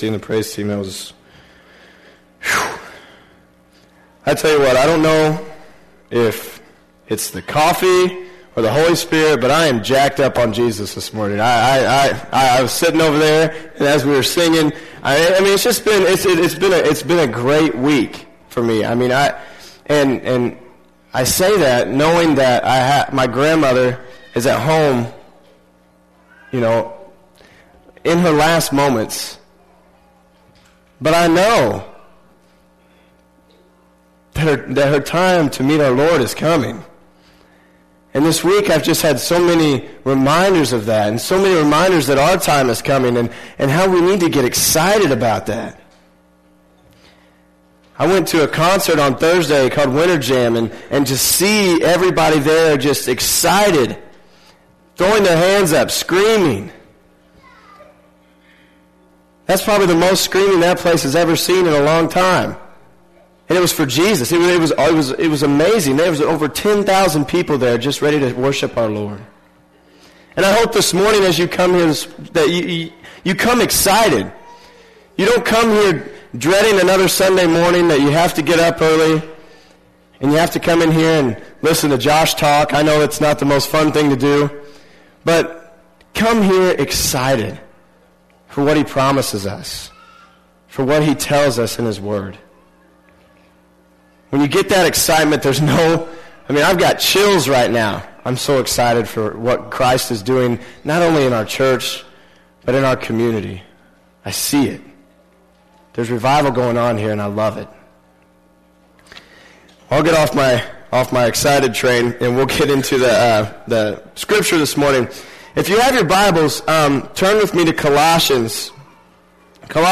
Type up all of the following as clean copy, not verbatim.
Christy and the praise team. It was, whew. I tell you what, I don't know if it's the coffee or the Holy Spirit, but I am jacked up on Jesus this morning. I was sitting over there, and as we were singing, I mean, it's just been it's been a great week for me. I mean, I say that knowing that my grandmother is at home, you know, in her last moments. But I know that her time to meet our Lord is coming. And this week I've just had so many reminders of that, and so many reminders that our time is coming, and how we need to get excited about that. I went to a concert on Thursday called Winter Jam, and to see everybody there just excited, throwing their hands up, screaming. That's probably the most screaming that place has ever seen in a long time. And it was for Jesus. It was amazing. There was over 10,000 people there just ready to worship our Lord. And I hope this morning as you come here that you come excited. You don't come here dreading another Sunday morning that you have to get up early and you have to come in here and listen to Josh talk. I know it's not the most fun thing to do, but come here excited for what he promises us, for what he tells us in his word. When you get that excitement, I've got chills right now. I'm so excited for what Christ is doing, not only in our church, but in our community. I see it. There's revival going on here, and I love it. I'll get off my excited train, and we'll get into the scripture this morning. If you have your Bibles, turn with me to Colossians 3.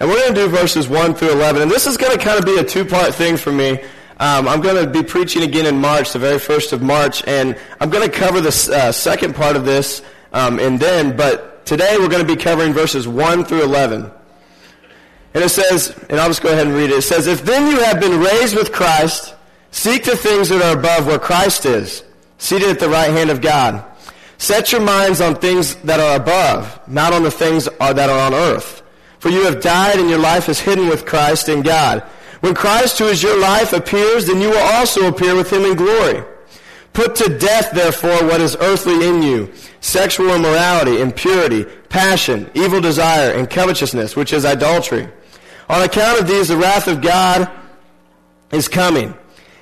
And we're going to do verses 1 through 11. And this is going to kind of be a two-part thing for me. I'm going to be preaching again in March, the very first of March. And I'm going to cover the second part of this but today we're going to be covering verses 1 through 11. And it says, and I'll just go ahead and read it. It says, "If then you have been raised with Christ, seek the things that are above where Christ is, seated at the right hand of God. Set your minds on things that are above, not on the things that are on earth. For you have died, and your life is hidden with Christ in God. When Christ, who is your life, appears, then you will also appear with him in glory. Put to death, therefore, what is earthly in you, sexual immorality, impurity, passion, evil desire, and covetousness, which is idolatry. On account of these, the wrath of God is coming.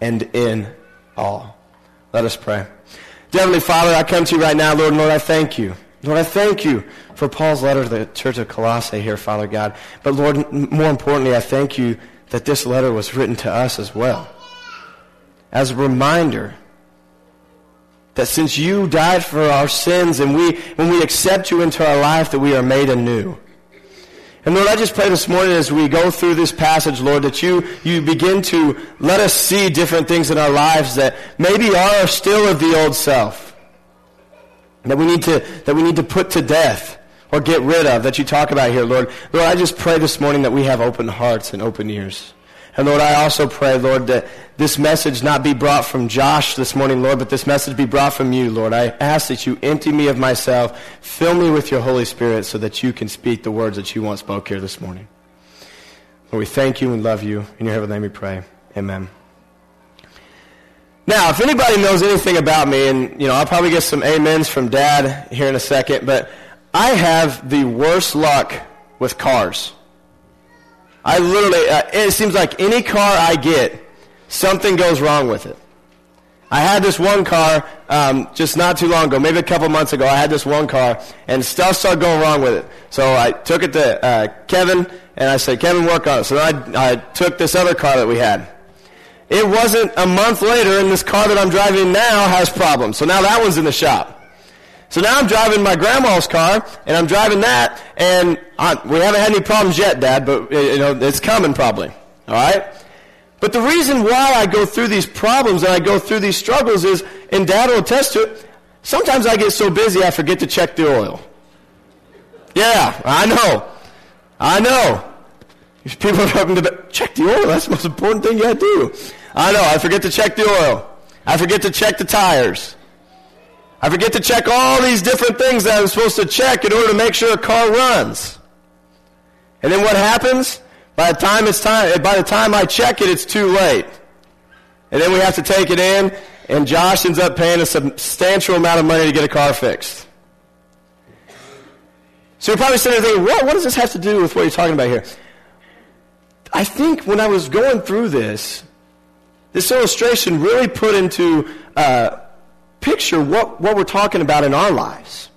and in all." Let us pray. Heavenly Father, I come to you right now, Lord, and Lord, I thank you. Lord, I thank you for Paul's letter to the church of Colossae here, Father God. But Lord, more importantly, I thank you that this letter was written to us as well, as a reminder that since you died for our sins and when we accept you into our life, that we are made anew. And Lord, I just pray this morning as we go through this passage, Lord, that you begin to let us see different things in our lives that maybe are still of the old self, that we need to put to death or get rid of, that you talk about here, Lord. Lord, I just pray this morning that we have open hearts and open ears. And Lord, I also pray, Lord, that this message not be brought from Josh this morning, Lord, but this message be brought from you, Lord. I ask that you empty me of myself, fill me with your Holy Spirit so that you can speak the words that you once spoke here this morning. Lord, we thank you and love you. In your heavenly name we pray. Amen. Now, if anybody knows anything about me, and, you know, I'll probably get some amens from Dad here in a second, but I have the worst luck with cars. I literally, it seems like any car I get, something goes wrong with it. I had this one car just not too long ago, maybe a couple months ago, I had this one car, and stuff started going wrong with it. So I took it to Kevin, and I said, "Kevin, work on it." So then I took this other car that we had. It wasn't a month later, and this car that I'm driving now has problems. So now that one's in the shop. So now I'm driving my grandma's car, and I'm driving that, and we haven't had any problems yet, Dad, but you know it's coming probably, all right? But the reason why I go through these problems and I go through these struggles is, and Dad will attest to it, sometimes I get so busy I forget to check the oil. Yeah, I know. People are having to check the oil. That's the most important thing you have to do. I know, I forget to check the oil. I forget to check the tires. I forget to check all these different things that I'm supposed to check in order to make sure a car runs. And then what happens? By the time I check it, it's too late. And then we have to take it in, and Josh ends up paying a substantial amount of money to get a car fixed. So you're probably sitting there thinking, what does this have to do with what you're talking about here? I think when I was going through this illustration really put into picture what we're talking about in our lives.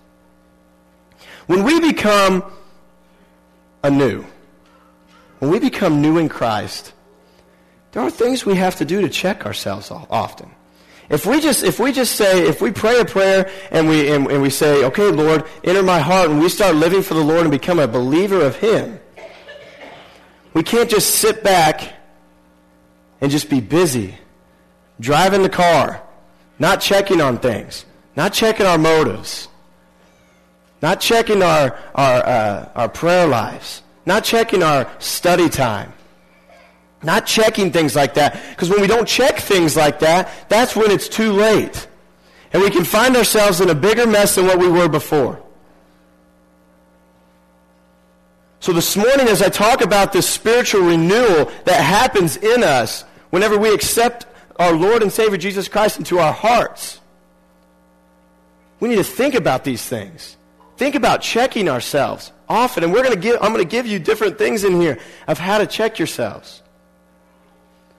When we become anew, when we become new in Christ, there are things we have to do to check ourselves often. If we pray a prayer and we say, okay, Lord, enter my heart, and we start living for the Lord and become a believer of Him, we can't just sit back and just be busy driving the car, not checking on things, not checking our motives, not checking our prayer lives, not checking our study time, not checking things like that. Because when we don't check things like that, that's when it's too late. And we can find ourselves in a bigger mess than what we were before. So this morning, as I talk about this spiritual renewal that happens in us whenever we accept our Lord and Savior Jesus Christ into our hearts, we need to think about these things. Think about checking ourselves often. And I'm going to give you different things in here of how to check yourselves,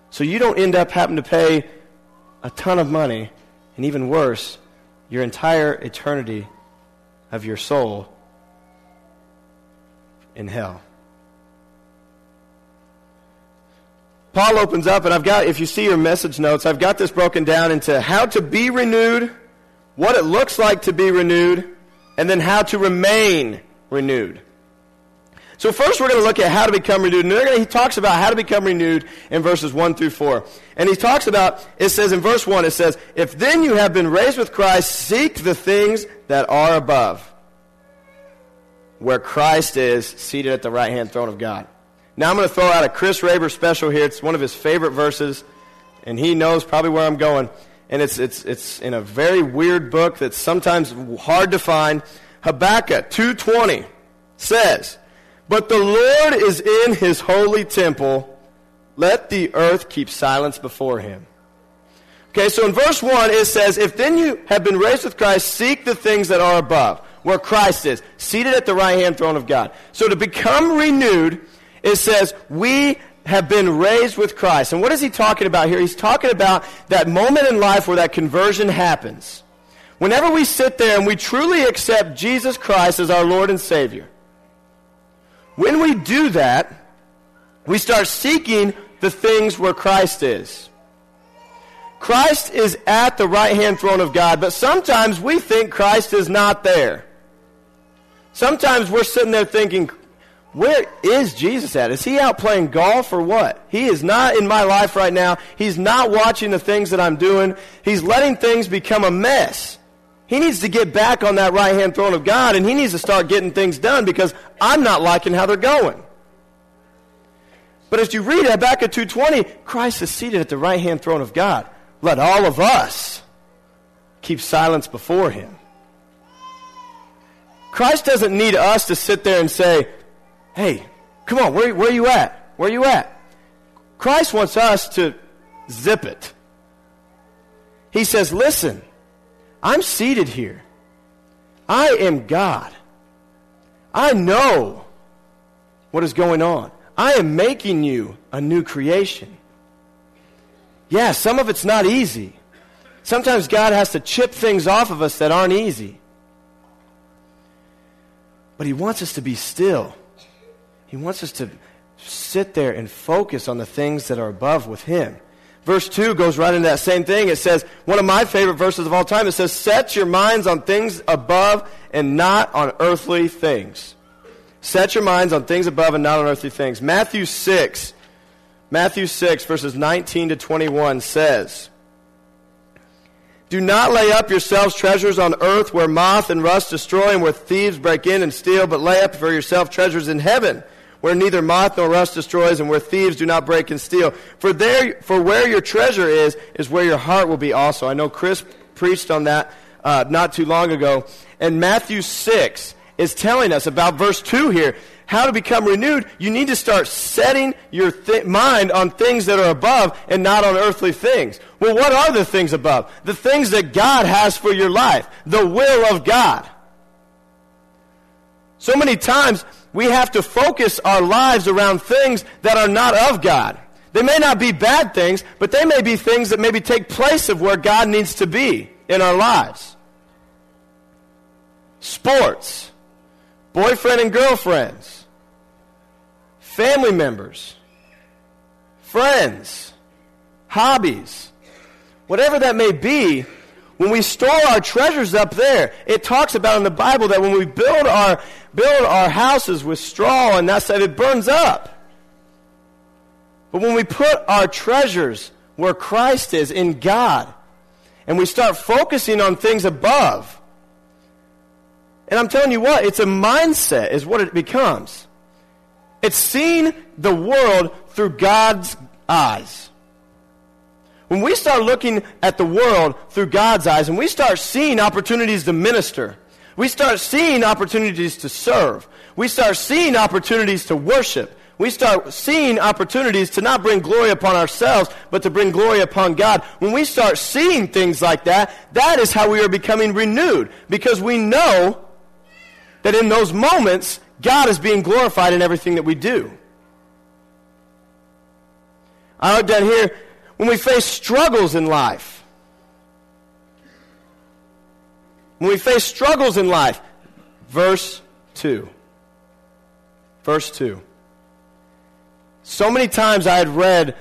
so you don't end up having to pay a ton of money, and even worse, your entire eternity of your soul in hell. Paul opens up, and if you see your message notes, I've got this broken down into how to be renewed, what it looks like to be renewed, and then how to remain renewed. So first we're going to look at how to become renewed. And he talks about how to become renewed in verses 1 through 4. And he talks about, it says in verse 1, it says, if then you have been raised with Christ, seek the things that are above, where Christ is seated at the right-hand throne of God. Now I'm going to throw out a Chris Raber special here. It's one of his favorite verses, and he knows probably where I'm going. And it's in a very weird book that's sometimes hard to find. Habakkuk 2:20 says, but the Lord is in His holy temple. Let the earth keep silence before Him. Okay, so in verse 1 it says, if then you have been raised with Christ, seek the things that are above, where Christ is, seated at the right-hand throne of God. So to become renewed, it says, we have been raised with Christ. And what is he talking about here? He's talking about that moment in life where that conversion happens. Whenever we sit there and we truly accept Jesus Christ as our Lord and Savior, when we do that, we start seeking the things where Christ is. Christ is at the right-hand throne of God, but sometimes we think Christ is not there. Sometimes we're sitting there thinking, where is Jesus at? Is he out playing golf or what? He is not in my life right now. He's not watching the things that I'm doing. He's letting things become a mess. He needs to get back on that right-hand throne of God, and he needs to start getting things done because I'm not liking how they're going. But as you read Habakkuk 2:20, Christ is seated at the right-hand throne of God. Let all of us keep silence before Him. Christ doesn't need us to sit there and say, hey, come on, where are you at? Where are you at? Christ wants us to zip it. He says, listen, I'm seated here. I am God. I know what is going on. I am making you a new creation. Yeah, some of it's not easy. Sometimes God has to chip things off of us that aren't easy. But He wants us to be still. He wants us to sit there and focus on the things that are above with Him. Verse 2 goes right into that same thing. It says, one of my favorite verses of all time, it says, set your minds on things above and not on earthly things. Set your minds on things above and not on earthly things. Matthew 6, verses 19 to 21 says, do not lay up yourselves treasures on earth where moth and rust destroy and where thieves break in and steal, but lay up for yourself treasures in heaven, where neither moth nor rust destroys and where thieves do not break and steal. For where your treasure is where your heart will be also. I know Chris preached on that not too long ago. And Matthew 6 is telling us about verse 2 here. How to become renewed, you need to start setting your mind on things that are above and not on earthly things. Well, what are the things above? The things that God has for your life, the will of God. So many times we have to focus our lives around things that are not of God. They may not be bad things, but they may be things that maybe take place of where God needs to be in our lives. Sports. Boyfriend and girlfriends, family members, friends, hobbies, whatever that may be, when we store our treasures up there, it talks about in the Bible that when we build our houses with straw and that stuff, it burns up. But when we put our treasures where Christ is, in God, and we start focusing on things above, and I'm telling you what, it's a mindset is what it becomes. It's seeing the world through God's eyes. When we start looking at the world through God's eyes, and we start seeing opportunities to minister, we start seeing opportunities to serve, we start seeing opportunities to worship, we start seeing opportunities to not bring glory upon ourselves, but to bring glory upon God. When we start seeing things like that, that is how we are becoming renewed, because we know that in those moments, God is being glorified in everything that we do. I wrote down here, when we face struggles in life, verse 2. Verse 2. So many times I had read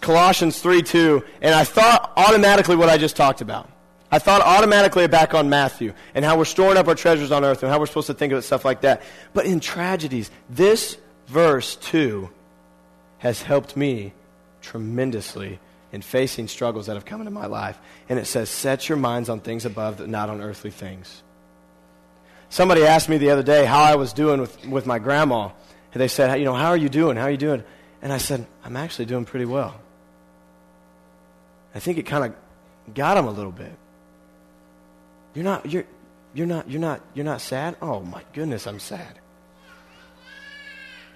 Colossians 3:2, and I thought automatically what I just talked about. I thought automatically back on Matthew and how we're storing up our treasures on earth and how we're supposed to think of it, stuff like that. But in tragedies, this verse 2 has helped me tremendously in facing struggles that have come into my life. And it says, set your minds on things above, not on earthly things. Somebody asked me the other day how I was doing with my grandma. And they said, you know, how are you doing? How are you doing? And I said, I'm actually doing pretty well. I think it kind of got them a little bit. You're not sad? Oh my goodness, I'm sad.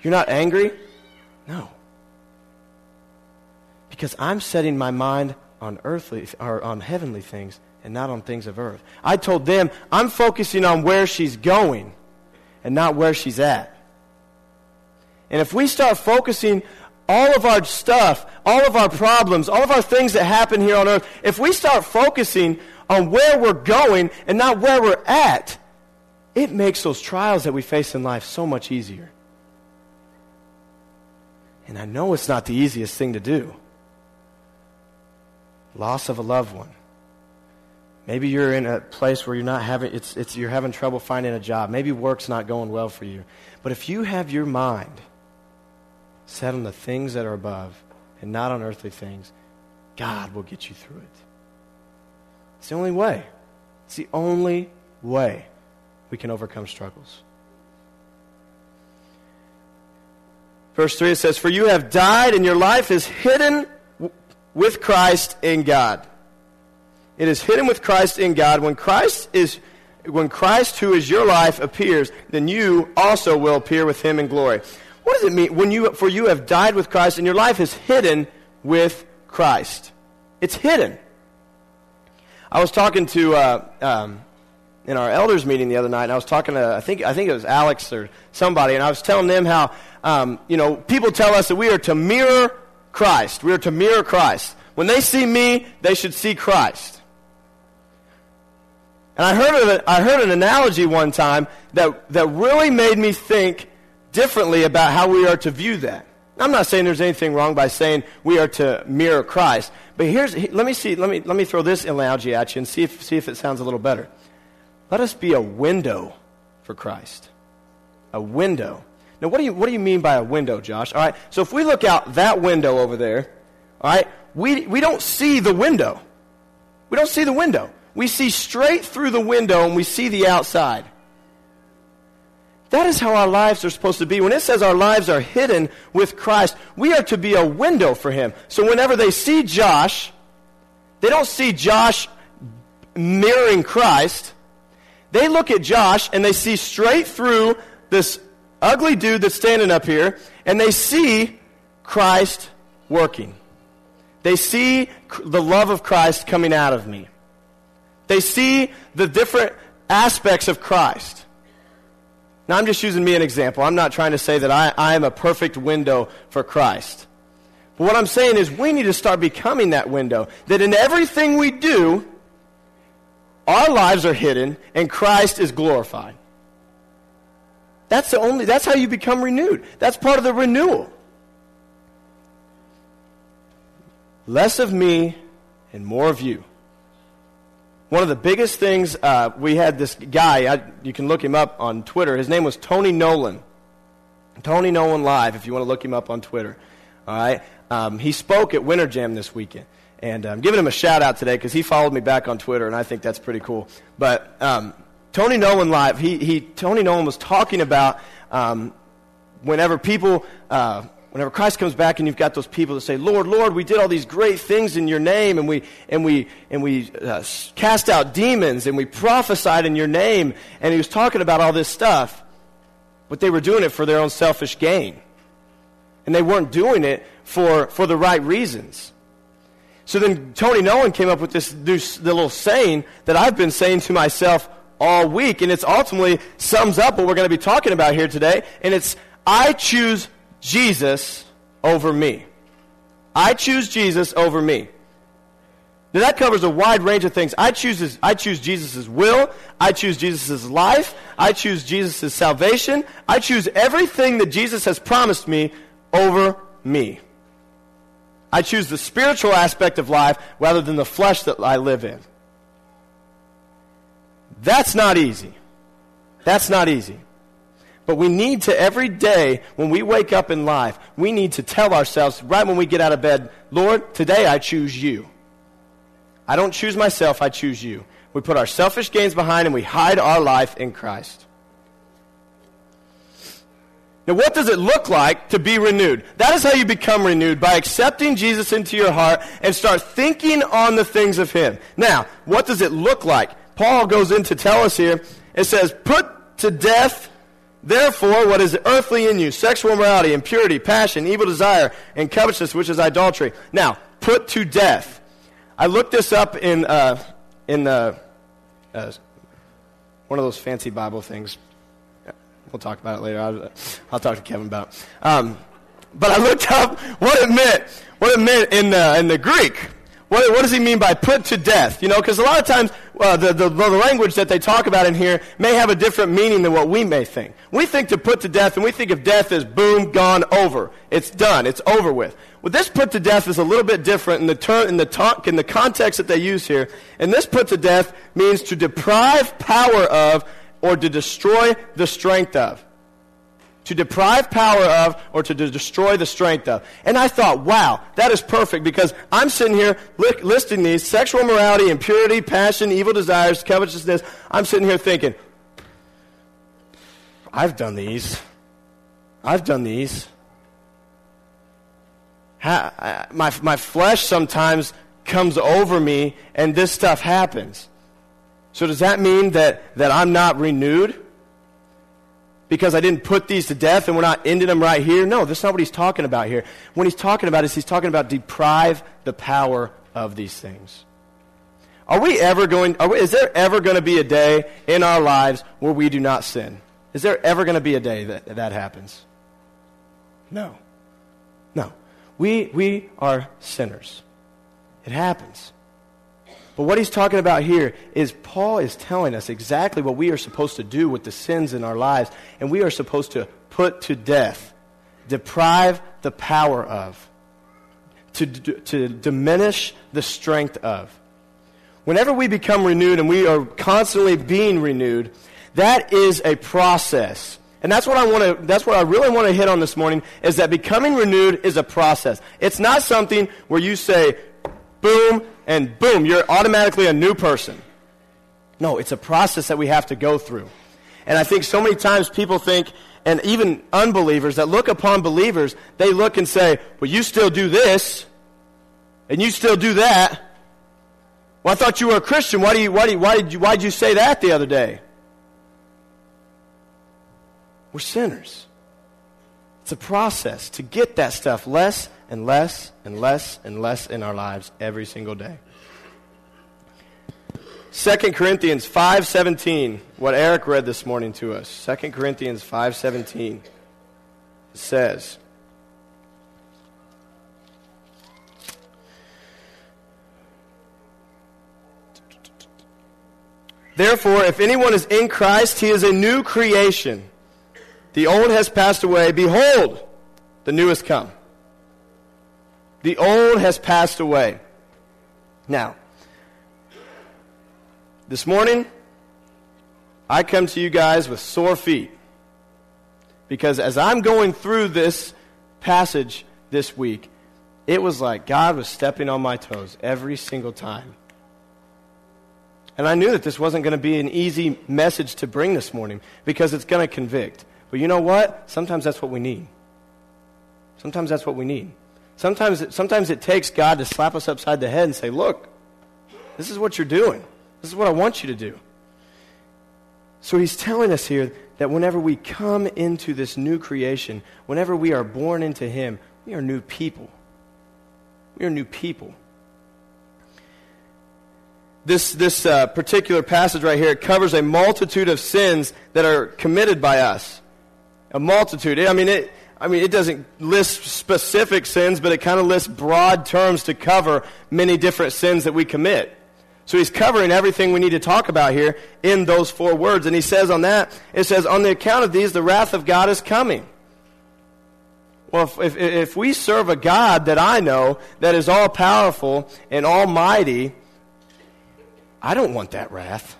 You're not angry? No. Because I'm setting my mind on earthly or on heavenly things and not on things of earth. I told them I'm focusing on where she's going and not where she's at. And if we start focusing all of our stuff, all of our problems, all of our things that happen here on earth, if we start focusing on where we're going and not where we're at, it makes those trials that we face in life so much easier. And I know it's not the easiest thing to do. Loss of a loved one. Maybe you're in a place where you're not having you're having trouble finding a job. Maybe work's not going well for you. But if you have your mind set on the things that are above and not on earthly things, God will get you through it. It's the only way. It's the only way we can overcome struggles. Verse 3, it says, for you have died and your life is hidden with Christ in God. It is hidden with Christ in God. When Christ, who is your life, appears, then you also will appear with him in glory. What does it mean? For you have died with Christ, and your life is hidden with Christ. It's hidden. I was talking to in our elders meeting the other night, and I was talking to I think it was Alex or somebody, and I was telling them how people tell us that we are to mirror Christ. We are to mirror Christ. When they see me, they should see Christ. And I heard an analogy one time that really made me think differently about how we are to view that. I'm not saying there's anything wrong by saying we are to mirror Christ, but let me throw this analogy at you and see if it sounds a little better. Let us be a window for Christ. A window. Now, what do you mean by a window, Josh? All right, so if we look out that window over there, all right, we don't see the window. We don't see the window. We see straight through the window and we see the outside. That is how our lives are supposed to be. When it says our lives are hidden with Christ, we are to be a window for him. So whenever they see Josh, they don't see Josh mirroring Christ. They look at Josh and they see straight through this ugly dude that's standing up here, and they see Christ working. They see the love of Christ coming out of me. They see the different aspects of Christ. Now, I'm just using me an example. I'm not trying to say that I am a perfect window for Christ. But what I'm saying is we need to start becoming that window, that in everything we do, our lives are hidden and Christ is glorified. That's how you become renewed. That's part of the renewal. Less of me and more of you. One of the biggest things, we had this guy, you can look him up on Twitter. His name was Tony Nolan. Tony Nolan Live, if you want to look him up on Twitter. All right, he spoke at Winter Jam this weekend. And I'm giving him a shout-out today because he followed me back on Twitter, and I think that's pretty cool. But Tony Nolan Live, Tony Nolan was talking about whenever Christ comes back and you've got those people that say, Lord, Lord, we did all these great things in your name, and we cast out demons, and we prophesied in your name. And he was talking about all this stuff, but they were doing it for their own selfish gain. And they weren't doing it for the right reasons. So then Tony Nolan came up with this little saying that I've been saying to myself all week, and it's ultimately sums up what we're going to be talking about here today, and it's, I choose Jesus over me. I choose Jesus over me. Now that covers a wide range of things. I choose Jesus' will. I choose Jesus' life. I choose Jesus' salvation. I choose everything that Jesus has promised me over me. I choose the spiritual aspect of life rather than the flesh that I live in. That's not easy. That's not easy. But we need to, every day when we wake up in life, we need to tell ourselves right when we get out of bed, Lord, today I choose you. I don't choose myself, I choose you. We put our selfish gains behind and we hide our life in Christ. Now, what does it look like to be renewed? That is how you become renewed, by accepting Jesus into your heart and start thinking on the things of him. Now, what does it look like? Paul goes in to tell us here. It says, put to death, therefore, what is earthly in you, sexual immorality, impurity, passion, evil desire, and covetousness, which is idolatry. Now, put to death. I looked this up in one of those fancy Bible things. We'll talk about it later. I'll talk to Kevin about it. But I looked up what it meant in the Greek. What does he mean by put to death? You know, because a lot of times the language that they talk about in here may have a different meaning than what we may think. We think to put to death, and we think of death as boom, gone, over. It's done. It's over with. Well, this put to death is a little bit different in the context that they use here. And this put to death means to deprive power of or to destroy the strength of. To deprive power of or to destroy the strength of. And I thought, wow, that is perfect, because I'm sitting here listing these: sexual immorality, impurity, passion, evil desires, covetousness. I'm sitting here thinking, I've done these. My flesh sometimes comes over me and this stuff happens. So does that mean that I'm not renewed? Because I didn't put these to death and we're not ending them right here? No, that's not what he's talking about here. What he's talking about is he's talking about deprive the power of these things. Is there ever going to be a day in our lives where we do not sin? Is there ever going to be a day that happens? No. No. We are sinners. It happens. But what he's talking about here is Paul is telling us exactly what we are supposed to do with the sins in our lives, and we are supposed to put to death, deprive the power of, to diminish the strength of. Whenever we become renewed, and we are constantly being renewed, that is a process. And that's what I really want to hit on this morning, is that becoming renewed is a process. It's not something where you say, boom, and boom, you're automatically a new person. No, it's a process that we have to go through. And I think so many times people think, and even unbelievers that look upon believers, they look and say, well, you still do this, and you still do that. Well, I thought you were a Christian. Why did you say that the other day? We're sinners. It's a process to get that stuff less and less and less and less in our lives every single day. 2 Corinthians 5:17, what Eric read this morning to us. 2 Corinthians 5:17 says, therefore, if anyone is in Christ, he is a new creation. The old has passed away. Behold, the new has come. The old has passed away. Now, this morning, I come to you guys with sore feet, because as I'm going through this passage this week, it was like God was stepping on my toes every single time. And I knew that this wasn't going to be an easy message to bring this morning, because it's going to convict. But you know what? Sometimes that's what we need. Sometimes that's what we need. Sometimes it takes God to slap us upside the head and say, look, this is what you're doing. This is what I want you to do. So he's telling us here that whenever we come into this new creation, whenever we are born into him, we are new people. We are new people. This particular passage right here, it covers a multitude of sins that are committed by us. A multitude. It doesn't list specific sins, but it kind of lists broad terms to cover many different sins that we commit. So he's covering everything we need to talk about here in those four words. And he says on that, it says, on the account of these, the wrath of God is coming. Well, if we serve a God that I know that is all-powerful and almighty, I don't want that wrath.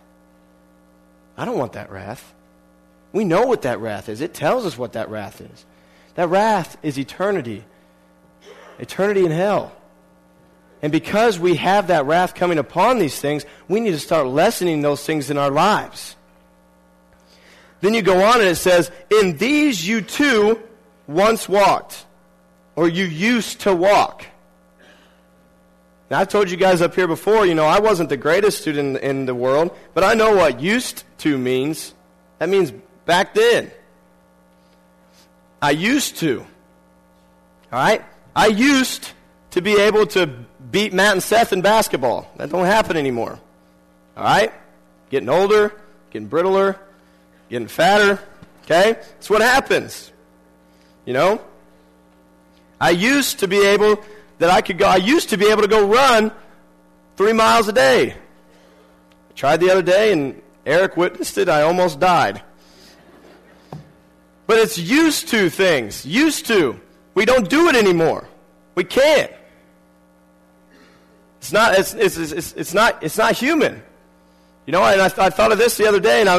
I don't want that wrath. We know what that wrath is. It tells us what that wrath is. That wrath is eternity. Eternity in hell. And because we have that wrath coming upon these things, we need to start lessening those things in our lives. Then you go on and it says, in these you too once walked, or you used to walk. Now, I've told you guys up here before, I wasn't the greatest student in the world, but I know what used to means. That means back then. I used to. All right? I used to be able to beat Matt and Seth in basketball. That don't happen anymore. All right? Getting older, getting brittler, getting fatter. Okay? That's what happens. I used to be able to go run 3 miles a day. I tried the other day and Eric witnessed it. I almost died. But it's used to things. Used to. We don't do it anymore. We can't. It's not human. And I thought of this the other day, and I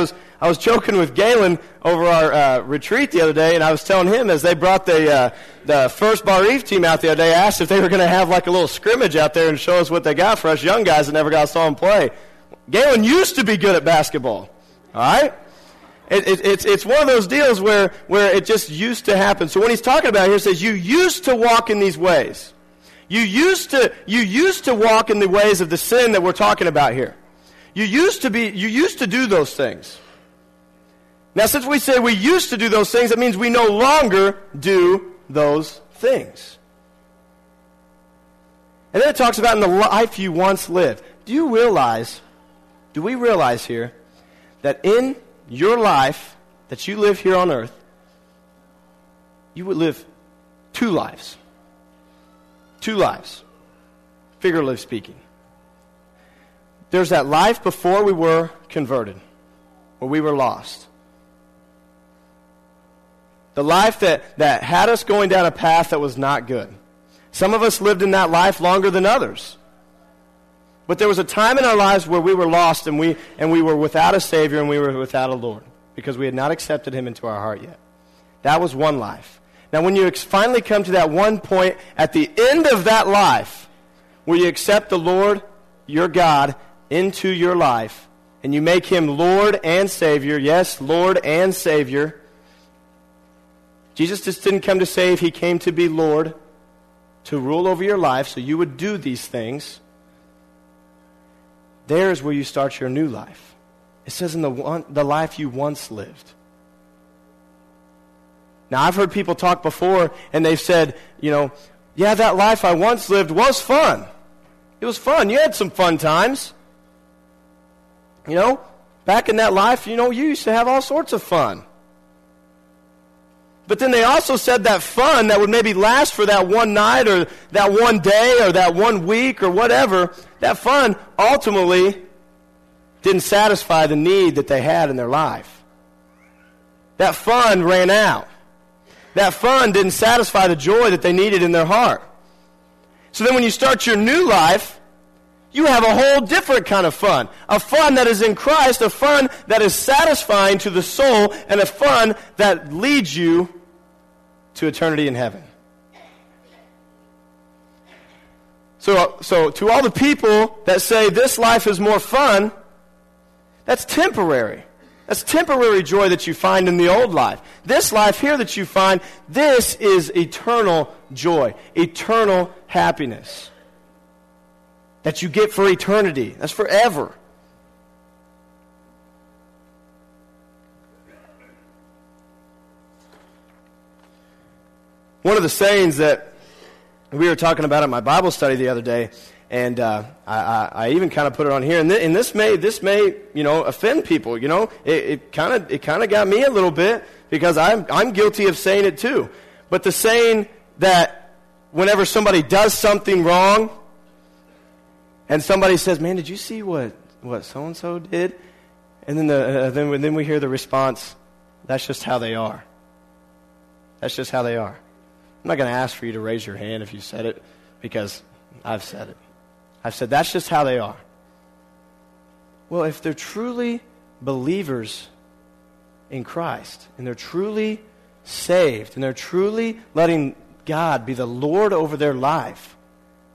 was joking with Galen over our retreat the other day, and I was telling him as they brought the first Bar Eve team out the other day, I asked if they were going to have like a little scrimmage out there and show us what they got for us young guys that never saw them play. Galen used to be good at basketball, all right? It's one of those deals where it just used to happen. So when he's talking about it here, he says, you used to walk in these ways. You used to walk in the ways of the sin that we're talking about here. You used to do those things. Now, since we say we used to do those things, that means we no longer do those things. And then it talks about in the life you once lived. Do we realize here that in your life that you live here on earth, you would live two lives. Two lives, figuratively speaking. There's that life before we were converted, where we were lost. The life that had us going down a path that was not good. Some of us lived in that life longer than others. But there was a time in our lives where we were lost and we were without a Savior and we were without a Lord because we had not accepted Him into our heart yet. That was one life. Now, when you finally come to that one point at the end of that life where you accept the Lord, your God, into your life and you make Him Lord and Savior, yes, Lord and Savior, Jesus just didn't come to save. He came to be Lord, to rule over your life so you would do these things. There is where you start your new life. It says in the life you once lived. Now, I've heard people talk before, and they've said, you know, yeah, that life I once lived was fun. It was fun. You had some fun times. You know, back in that life, you know, you used to have all sorts of fun. But then they also said that fun that would maybe last for that one night or that one day or that one week or whatever, that fun ultimately didn't satisfy the need that they had in their life. That fun ran out. That fun didn't satisfy the joy that they needed in their heart. So then when you start your new life, you have a whole different kind of fun. A fun that is in Christ, a fun that is satisfying to the soul, and a fun that leads you to eternity in heaven. So to all the people that say this life is more fun, that's temporary. That's temporary joy that you find in the old life. This life here that you find, this is eternal joy, eternal happiness that you get for eternity. That's forever. One of the sayings that we were talking about at my Bible study the other day, and I even kind of put it on here, and this may you know, offend people. You know, it kind of got me a little bit because I'm guilty of saying it too. But the saying that whenever somebody does something wrong, and somebody says, "Man, did you see what so-and-so did?" And then we hear the response, "That's just how they are. That's just how they are." I'm not going to ask for you to raise your hand if you said it, because I've said it. I've said, "That's just how they are." Well, if they're truly believers in Christ, and they're truly saved, and they're truly letting God be the Lord over their life,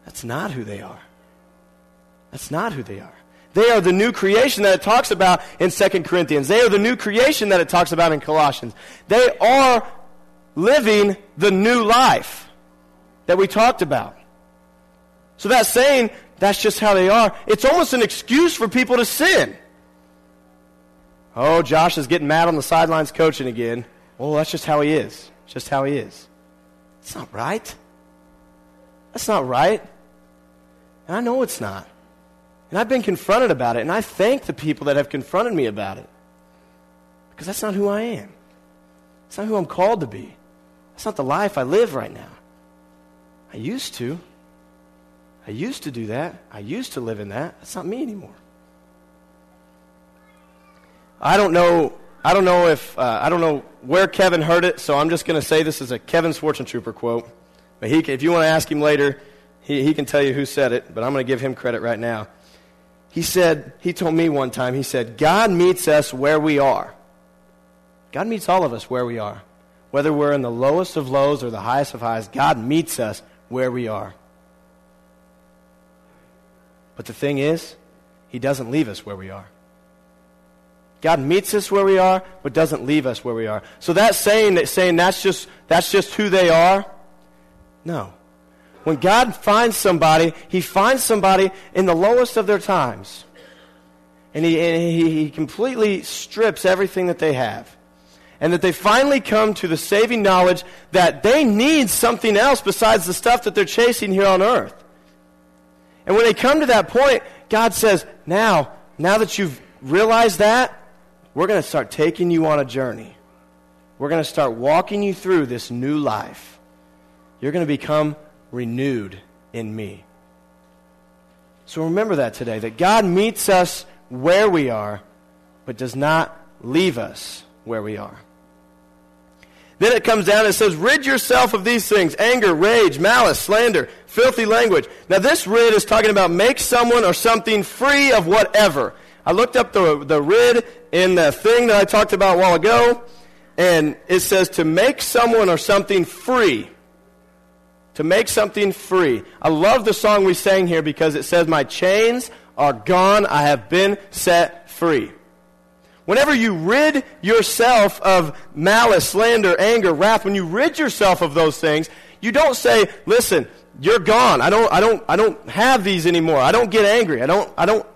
that's not who they are. That's not who they are. They are the new creation that it talks about in 2 Corinthians. They are the new creation that it talks about in Colossians. They are living the new life that we talked about. So that saying, "That's just how they are," it's almost an excuse for people to sin. Oh, Josh is getting mad on the sidelines coaching again. Well, that's just how he is. Just how he is. It's not right. That's not right. And I know it's not. And I've been confronted about it, and I thank the people that have confronted me about it. Because that's not who I am. It's not who I'm called to be. That's not the life I live right now. I used to. I used to do that. I used to live in that. That's not me anymore. I don't know where Kevin heard it, so I'm just going to say this is a Kevin's Fortune Trooper quote. But if you want to ask him later, He can tell you who said it, but I'm going to give him credit right now. He told me one time, he said, "God meets us where we are." God meets all of us where we are. Whether we're in the lowest of lows or the highest of highs, God meets us where we are. But the thing is, He doesn't leave us where we are. God meets us where we are, but doesn't leave us where we are. So that saying that's just who they are, no. When God finds somebody, He finds somebody in the lowest of their times. And he completely strips everything that they have. And that they finally come to the saving knowledge that they need something else besides the stuff that they're chasing here on earth. And when they come to that point, God says, now that you've realized that, we're going to start taking you on a journey. We're going to start walking you through this new life. You're going to become renewed in me. So remember that today, that God meets us where we are, but does not leave us where we are. Then it comes down and says, rid yourself of these things, anger, rage, malice, slander, filthy language. Now this rid is talking about make someone or something free of whatever. I looked up the rid in the thing that I talked about a while ago, and it says to make someone or something free. To make something free. I love the song we sang here because it says, my chains are gone, I have been set free. Whenever you rid yourself of malice, slander, anger, wrath, when you rid yourself of those things, you don't say, listen, you're gone. I don't have these anymore. I don't get angry. I don't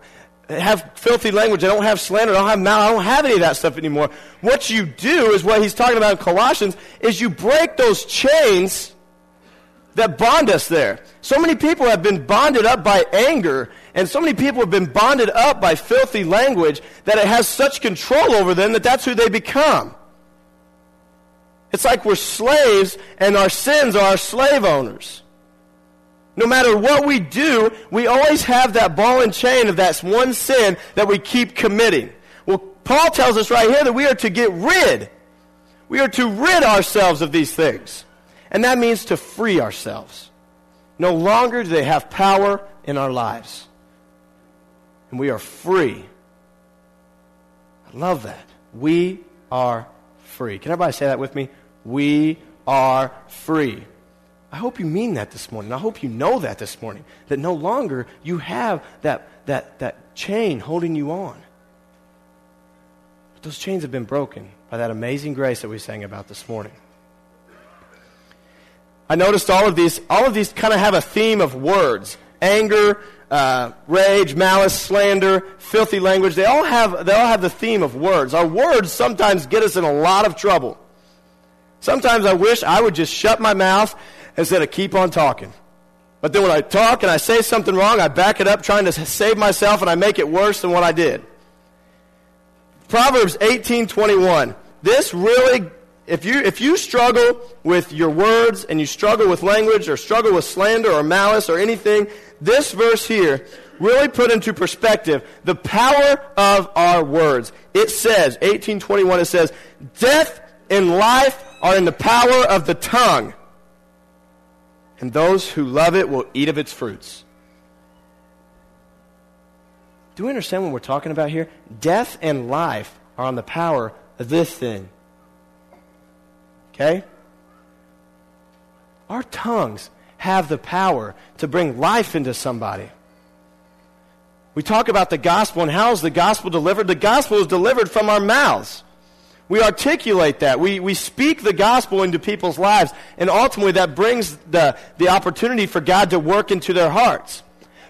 have filthy language. I don't have slander. I don't have malice. I don't have any of that stuff anymore. What you do is what he's talking about in Colossians is you break those chains that bond us there. So many people have been bonded up by anger, and so many people have been bonded up by filthy language that it has such control over them that that's who they become. It's like we're slaves, and our sins are our slave owners. No matter what we do, we always have that ball and chain of that one sin that we keep committing. Well, Paul tells us right here that we are to get rid. We are to rid ourselves of these things. And that means to free ourselves. No longer do they have power in our lives. And we are free. I love that. We are free. Can everybody say that with me? We are free. I hope you mean that this morning. I hope you know that this morning. That no longer you have that chain holding you on. But those chains have been broken by that amazing grace that we sang about this morning. I noticed all of these kind of have a theme of words. Anger, rage, malice, slander, filthy language. They all have the theme of words. Our words sometimes get us in a lot of trouble. Sometimes I wish I would just shut my mouth instead of keep on talking. But then when I talk and I say something wrong, I back it up trying to save myself, and I make it worse than what I did. Proverbs 18:21. This really... If you struggle with your words and you struggle with language or struggle with slander or malice or anything, this verse here really put into perspective the power of our words. It says, 18:21, it says, death and life are in the power of the tongue, and those who love it will eat of its fruits. Do we understand what we're talking about here? Death and life are on the power of this thing. Okay? Our tongues have the power to bring life into somebody. We talk about the gospel and how is the gospel delivered? The gospel is delivered from our mouths. We articulate that. We speak the gospel into people's lives, and ultimately that brings the opportunity for God to work into their hearts.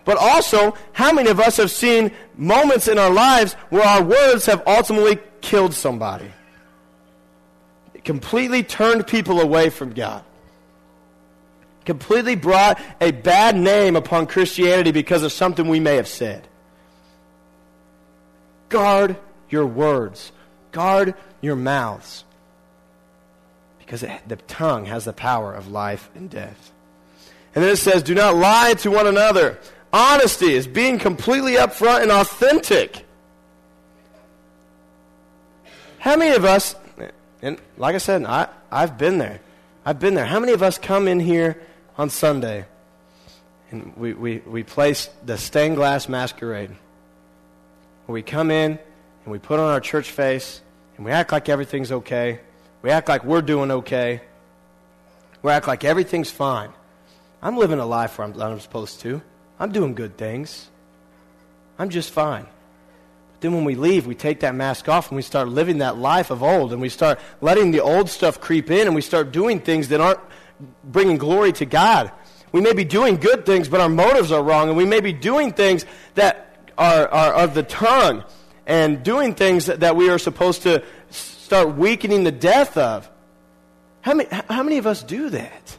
But also, how many of us have seen moments in our lives where our words have ultimately killed somebody? Completely turned people away from God. Completely brought a bad name upon Christianity because of something we may have said. Guard your words. Guard your mouths. Because the tongue has the power of life and death. And then it says, do not lie to one another. Honesty is being completely upfront and authentic. How many of us... And like I said, I've been there. I've been there. How many of us come in here on Sunday and we place the stained glass masquerade? We come in and we put on our church face and we act like everything's okay. We act like we're doing okay. We act like everything's fine. I'm living a life where I'm supposed to. I'm doing good things. I'm just fine. Then when we leave, we take that mask off and we start living that life of old, and we start letting the old stuff creep in, and we start doing things that aren't bringing glory to God. We may be doing good things, but our motives are wrong, and we may be doing things that are of the tongue and doing things that we are supposed to start weakening the death of. How many of us do that?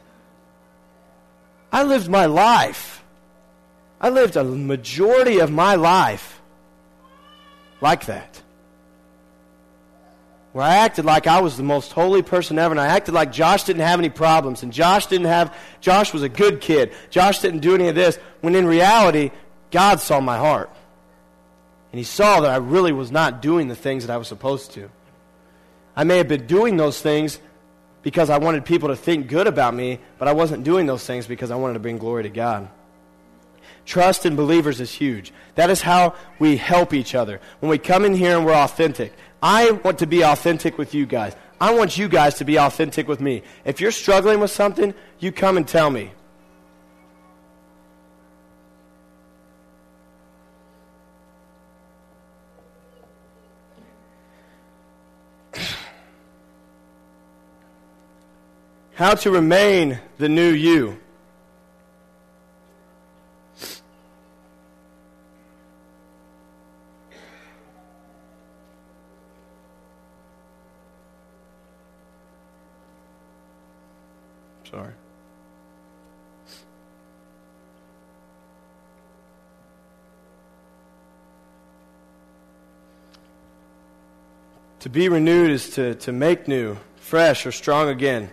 I lived my life. I lived a majority of my life like that, where I acted like I was the most holy person ever, and I acted like Josh didn't have any problems, and Josh was a good kid, Josh didn't do any of this, when in reality, God saw my heart, and he saw that I really was not doing the things that I was supposed to. I may have been doing those things because I wanted people to think good about me, but I wasn't doing those things because I wanted to bring glory to God. Trust in believers is huge. That is how we help each other. When we come in here and we're authentic, I want to be authentic with you guys. I want you guys to be authentic with me. If you're struggling with something, you come and tell me. How to remain the new you. Sorry. To be renewed is to make new, fresh, or strong again.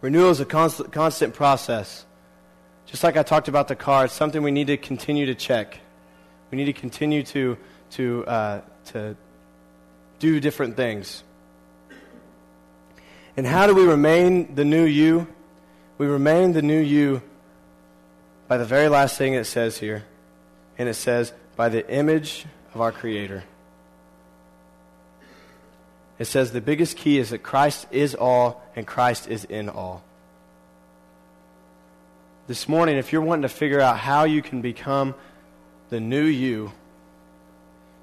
Renewal is a constant process. Just like I talked about the car, it's something we need to continue to check. We need to continue to do different things. And how do we remain the new you? We remain the new you by the very last thing it says here. And it says, by the image of our Creator. It says the biggest key is that Christ is all and Christ is in all. This morning, if you're wanting to figure out how you can become the new you,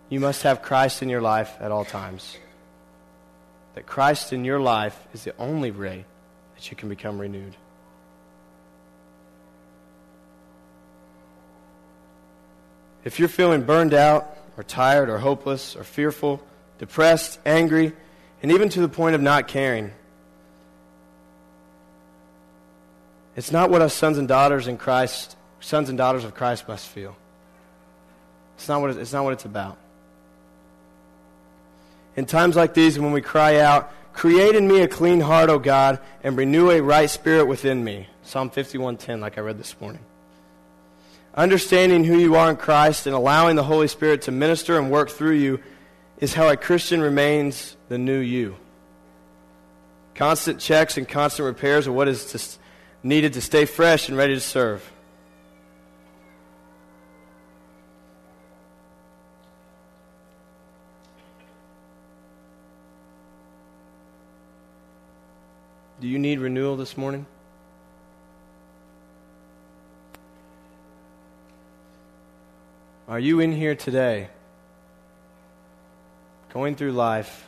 you must have Christ in your life at all times. That Christ in your life is the only way that you can become renewed. If you're feeling burned out or tired or hopeless or fearful, depressed, angry, and even to the point of not caring. It's not what us sons and daughters of Christ must feel. It's not what it's about. In times like these, when we cry out, "Create in me a clean heart, O God, and renew a right spirit within me." Psalm 51:10, like I read this morning. Understanding who you are in Christ and allowing the Holy Spirit to minister and work through you is how a Christian remains the new you. Constant checks and constant repairs are what is needed to stay fresh and ready to serve. Do you need renewal this morning? Are you in here today? Going through life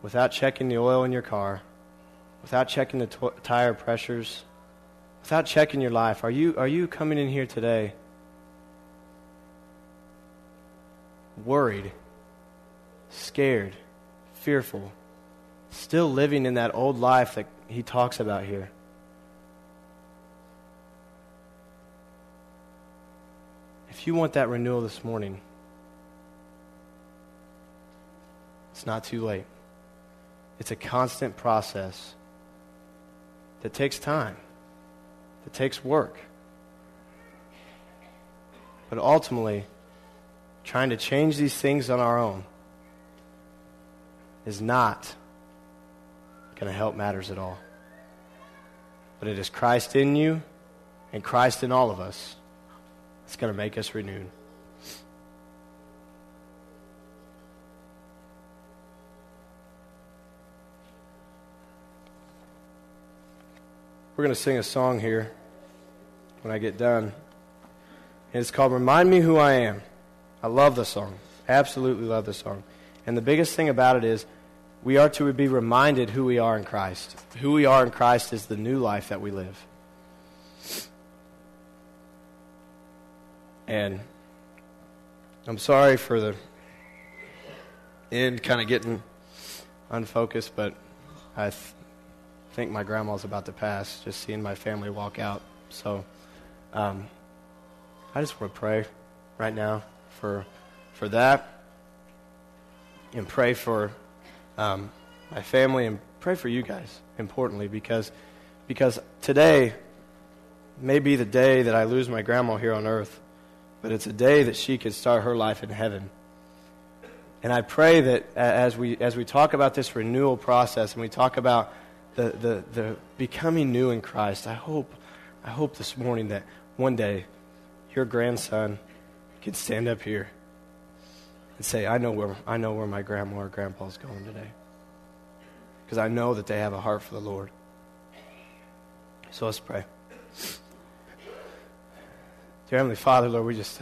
without checking the oil in your car, without checking the tire pressures, without checking your life. Are you coming in here today worried, scared, fearful, still living in that old life that he talks about here? If you want that renewal this morning, it's not too late. It's a constant process that takes time, that takes work. But ultimately, trying to change these things on our own is not going to help matters at all. But it is Christ in you and Christ in all of us that's going to make us renewed. We're going to sing a song here when I get done. And it's called "Remind Me Who I Am." I love the song. Absolutely love the song. And the biggest thing about it is we are to be reminded who we are in Christ. Who we are in Christ is the new life that we live. And I'm sorry for the end kind of getting unfocused, but I think my grandma's about to pass, just seeing my family walk out. So I just want to pray right now for that, and pray for my family, and pray for you guys, importantly, because today may be the day that I lose my grandma here on earth, but it's a day that she could start her life in heaven. And I pray that as we talk about this renewal process and we talk about the becoming new in Christ, I hope this morning that one day your grandson can stand up here and say, I know where my grandma or grandpa's going today. Because I know that they have a heart for the Lord. So let's pray. Dear Heavenly Father, Lord, we just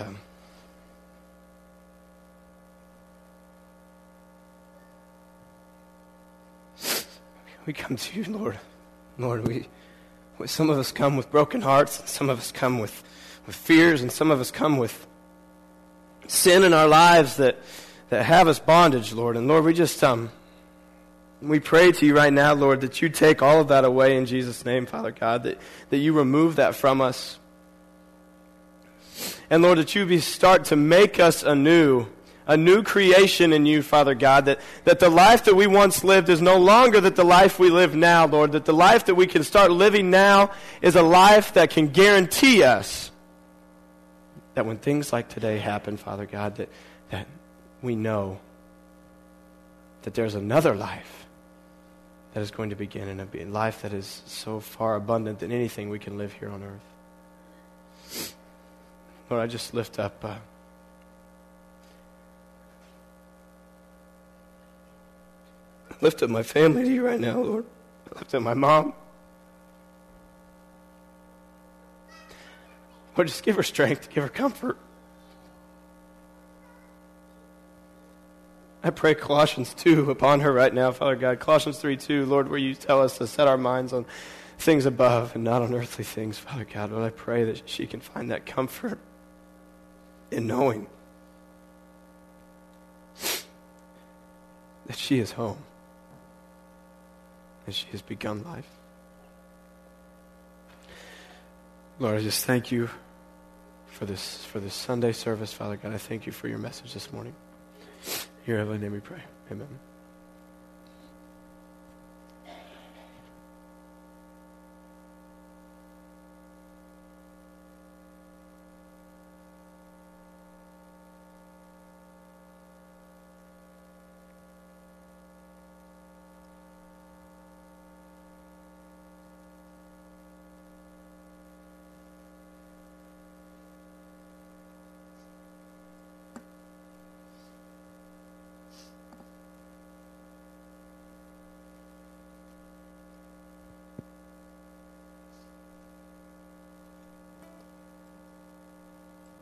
we come to you, Lord. Lord, we some of us come with broken hearts, and some of us come with fears, and some of us come with sin in our lives that have us bondage, Lord. And Lord, we just we pray to you right now, Lord, that you take all of that away in Jesus' name, Father God, that you remove that from us. And Lord, that you start to make us anew. A new creation in you, Father God, that the life that we once lived is no longer the life we live now, Lord, that the life that we can start living now is a life that can guarantee us that when things like today happen, Father God, that we know that there's another life that is going to begin, and a life that is so far abundant than anything we can live here on earth. Lord, I just lift up my family to you right now, Lord. I lift up my mom. Lord, just give her strength, give her comfort. I pray Colossians 2 upon her right now, Father God. Colossians 3:2, Lord, where you tell us to set our minds on things above and not on earthly things, Father God. Lord, I pray that she can find that comfort in knowing that she is home and she has begun life. Lord, I just thank you for this Sunday service, Father God. I thank you for your message this morning. In your heavenly name we pray. Amen.